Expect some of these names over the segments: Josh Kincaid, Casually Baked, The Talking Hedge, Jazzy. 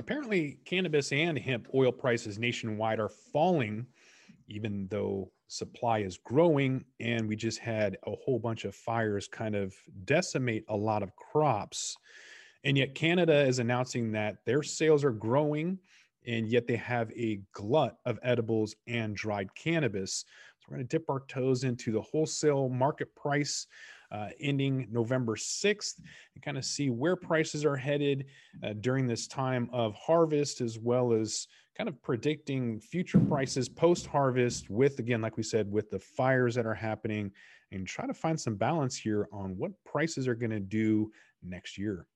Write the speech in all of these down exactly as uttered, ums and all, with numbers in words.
Apparently, cannabis and hemp oil prices nationwide are falling, even though supply is growing. And we just had a whole bunch of fires kind of decimate a lot of crops. And yet Canada is announcing that their sales are growing, and yet they have a glut of edibles and dried cannabis. So we're going to dip our toes into the wholesale market price uh, ending November sixth and kind of see where prices are headed uh, during this time of harvest, as well as kind of predicting future prices post-harvest with, again, like we said, with the fires that are happening, and try to find some balance here on what prices are going to do next year.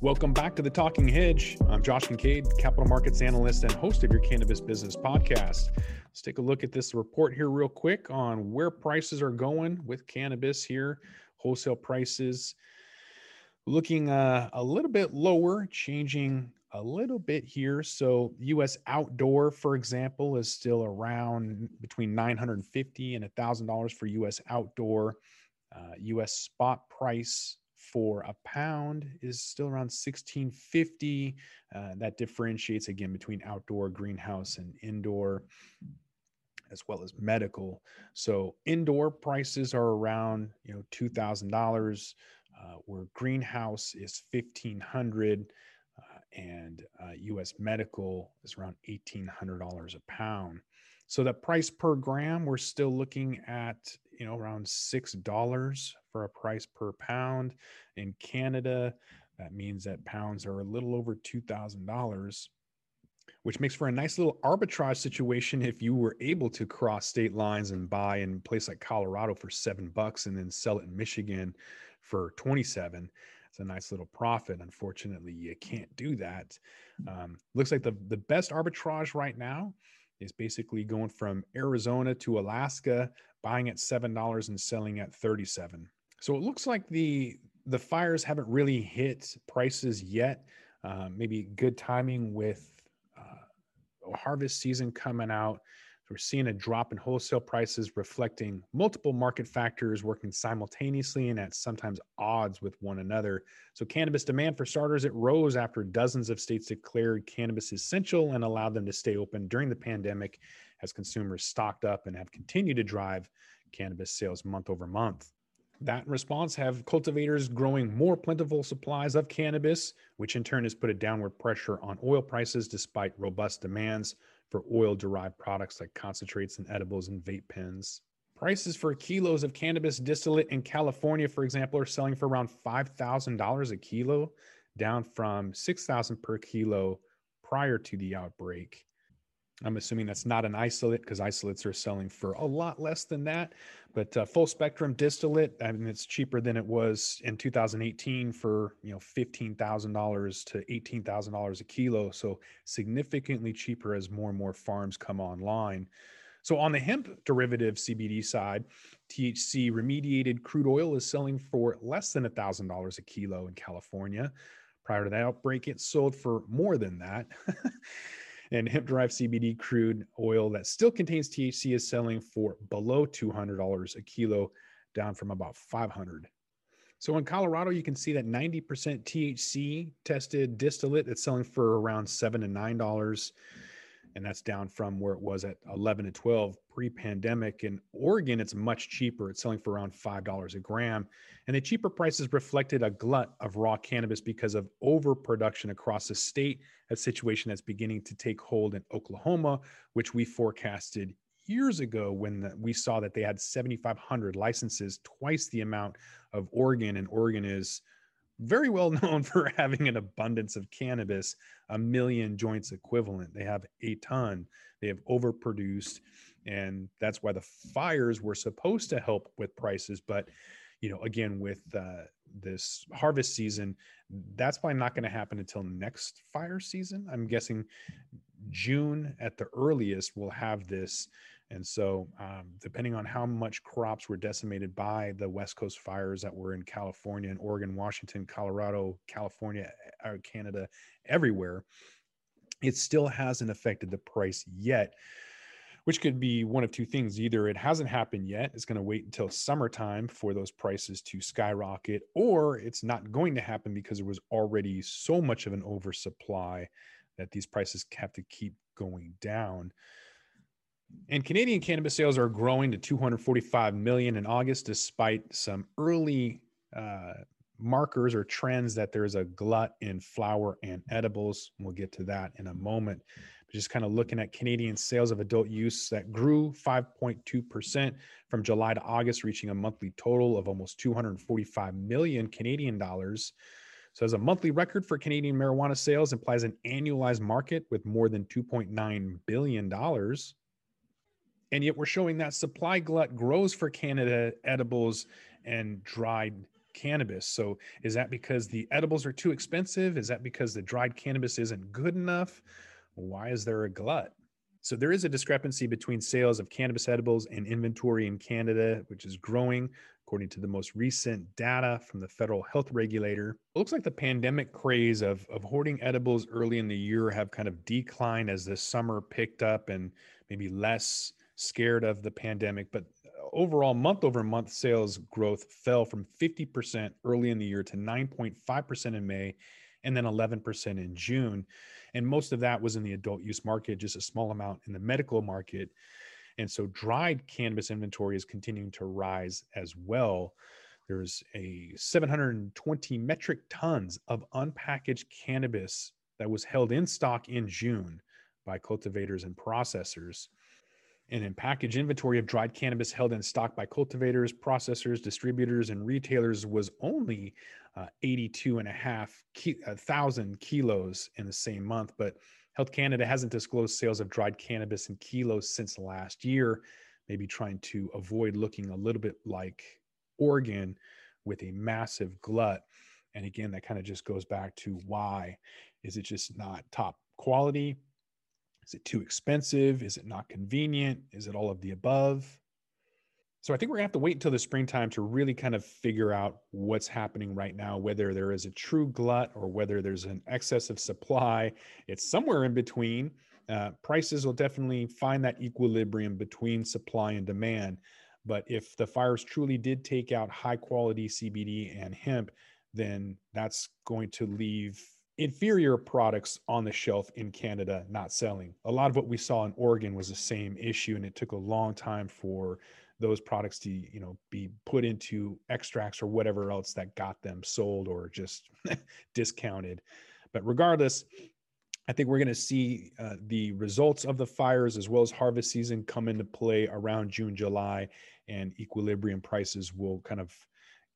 Welcome back to The Talking Hedge. I'm Josh Kincaid, capital markets analyst and host of your cannabis business podcast. Let's take a look at this report here real quick on where prices are going with cannabis here. Wholesale prices looking uh, a little bit lower, changing a little bit here. So U S outdoor, for example, is still around between nine hundred fifty dollars and one thousand dollars for U S outdoor. Uh, U S spot price for a pound is still around sixteen fifty. Uh, that differentiates again between outdoor, greenhouse, and indoor, as well as medical. So indoor prices are around, you know, two thousand dollars, uh, where greenhouse is fifteen hundred dollars, uh, and uh, U S medical is around eighteen hundred dollars a pound. So that price per gram, we're still looking at, you know, around six dollars for a price per pound. In Canada, that means that pounds are a little over two thousand dollars, which makes for a nice little arbitrage situation if you were able to cross state lines and buy in a place like Colorado for seven bucks and then sell it in Michigan for twenty-seven. It's a nice little profit. Unfortunately, you can't do that. Um, looks like the, the best arbitrage right now is basically going from Arizona to Alaska, buying at seven dollars and selling at thirty-seven dollars. So it looks like the the fires haven't really hit prices yet. Uh, maybe good timing with uh, harvest season coming out. We're seeing a drop in wholesale prices reflecting multiple market factors working simultaneously and at sometimes odds with one another. So cannabis demand, for starters, it rose after dozens of states declared cannabis essential and allowed them to stay open during the pandemic as consumers stocked up and have continued to drive cannabis sales month over month. That in response have cultivators growing more plentiful supplies of cannabis, which in turn has put a downward pressure on oil prices despite robust demands for oil-derived products like concentrates and edibles and vape pens. Prices for kilos of cannabis distillate in California, for example, are selling for around five thousand dollars a kilo, down from six thousand dollars per kilo prior to the outbreak. I'm assuming that's not an isolate, because isolates are selling for a lot less than that. But uh, full spectrum distillate, I mean, it's cheaper than it was in two thousand eighteen for, you know, fifteen thousand dollars to eighteen thousand dollars a kilo. So significantly cheaper as more and more farms come online. So on the hemp derivative C B D side, T H C remediated crude oil is selling for less than one thousand dollars a kilo in California. Prior to the outbreak, it sold for more than that. And hemp-derived C B D crude oil that still contains T H C is selling for below two hundred dollars a kilo, down from about five hundred dollars. So in Colorado, you can see that ninety percent T H C-tested distillate that's selling for around seven to nine dollars, and that's down from where it was at eleven to twelve pre-pandemic. In Oregon, it's much cheaper. It's selling for around five dollars a gram, and the cheaper prices reflected a glut of raw cannabis because of overproduction across the state, a situation that's beginning to take hold in Oklahoma, which we forecasted years ago when the, we saw that they had seven thousand five hundred licenses, twice the amount of Oregon, and Oregon is very well known for having an abundance of cannabis, a million joints equivalent. They have a ton. They have overproduced, and that's why the fires were supposed to help with prices. But, you know, again, with uh, this harvest season, that's probably not going to happen until next fire season. I'm guessing June at the earliest we'll have this. And so um, depending on how much crops were decimated by the West Coast fires that were in California and Oregon, Washington, Colorado, California, Canada, everywhere, it still hasn't affected the price yet. which could be one of two things. Either it hasn't happened yet, it's going to wait until summertime for those prices to skyrocket, or it's not going to happen because there was already so much of an oversupply that these prices have to keep going down. And Canadian cannabis sales are growing to two hundred forty-five million in August, despite some early uh, markers or trends that there's a glut in flower and edibles. We'll get to that in a moment. But just kind of looking at Canadian sales of adult use that grew five point two percent from July to August, reaching a monthly total of almost two hundred forty-five million Canadian dollars. So as a monthly record for Canadian marijuana sales implies an annualized market with more than two point nine billion dollars. And yet we're showing that supply glut grows for Canada edibles and dried cannabis. So is that because the edibles are too expensive? Is that because the dried cannabis isn't good enough? Why is there a glut? So there is a discrepancy between sales of cannabis edibles and inventory in Canada, which is growing. According to the most recent data from the federal health regulator, it looks like the pandemic craze of, of hoarding edibles early in the year have kind of declined as the summer picked up and maybe less scared of the pandemic. But overall, month over month sales growth fell from fifty percent early in the year to nine point five percent in May and then eleven percent in June. And most of that was in the adult use market, just a small amount in the medical market. And so dried cannabis inventory is continuing to rise as well. There's a seven hundred twenty metric tons of unpackaged cannabis that was held in stock in June by cultivators and processors. And in package inventory of dried cannabis held in stock by cultivators, processors, distributors, and retailers was only uh, eighty-two and a half thousand kilos in the same month. But Health Canada hasn't disclosed sales of dried cannabis in kilos since last year, maybe trying to avoid looking a little bit like Oregon with a massive glut. And again, that kind of just goes back to why. Is it just not top quality? Is it too expensive? Is it not convenient? Is it all of the above? So I think we're gonna have to wait until the springtime to really kind of figure out what's happening right now, whether there is a true glut or whether there's an excess of supply. It's somewhere in between. Uh, prices will definitely find that equilibrium between supply and demand. But if the fires truly did take out high quality C B D and hemp, then that's going to leave inferior products on the shelf in Canada not selling. A lot of what we saw in Oregon was the same issue, and it took a long time for those products to, you know, be put into extracts or whatever else that got them sold or just discounted. But regardless, I think we're going to see uh, the results of the fires as well as harvest season come into play around June, July, and equilibrium prices will kind of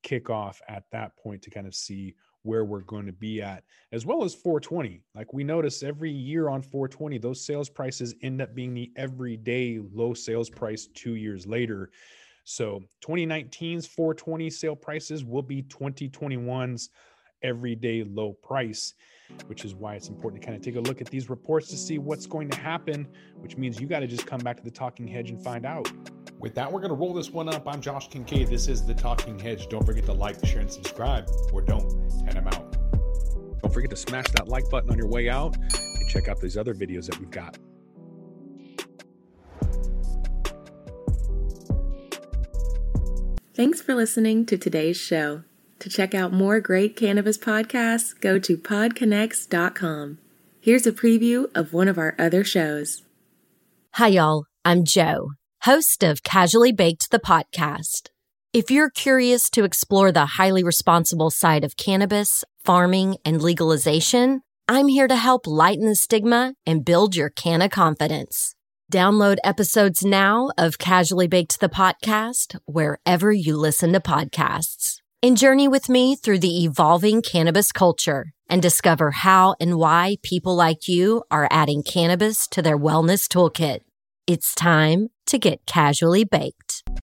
kick off at that point to kind of see where we're going to be at, as well as four twenty. Like we notice every year on four twenty, those sales prices end up being the everyday low sales price two years later. So twenty nineteen's four twenty sale prices will be twenty twenty-one's everyday low price, which is why it's important to kind of take a look at these reports to see what's going to happen, which means you got to just come back to the Talking Hedge and find out. With that, we're going to roll this one up. I'm Josh Kincaid. This is The Talking Hedge. Don't forget to like, share, and subscribe, or don't, and I'm out. Don't forget to smash that like button on your way out and check out these other videos that we've got. Thanks for listening to today's show. To check out more great cannabis podcasts, go to pod connects dot com. Here's a preview of one of our other shows. Hi, y'all. I'm Joe, host of Casually Baked, the podcast. If you're curious to explore the highly responsible side of cannabis, farming, and legalization, I'm here to help lighten the stigma and build your canna confidence. Download episodes now of Casually Baked, the podcast, wherever you listen to podcasts. And journey with me through the evolving cannabis culture and discover how and why people like you are adding cannabis to their wellness toolkit. It's time to get casually baked.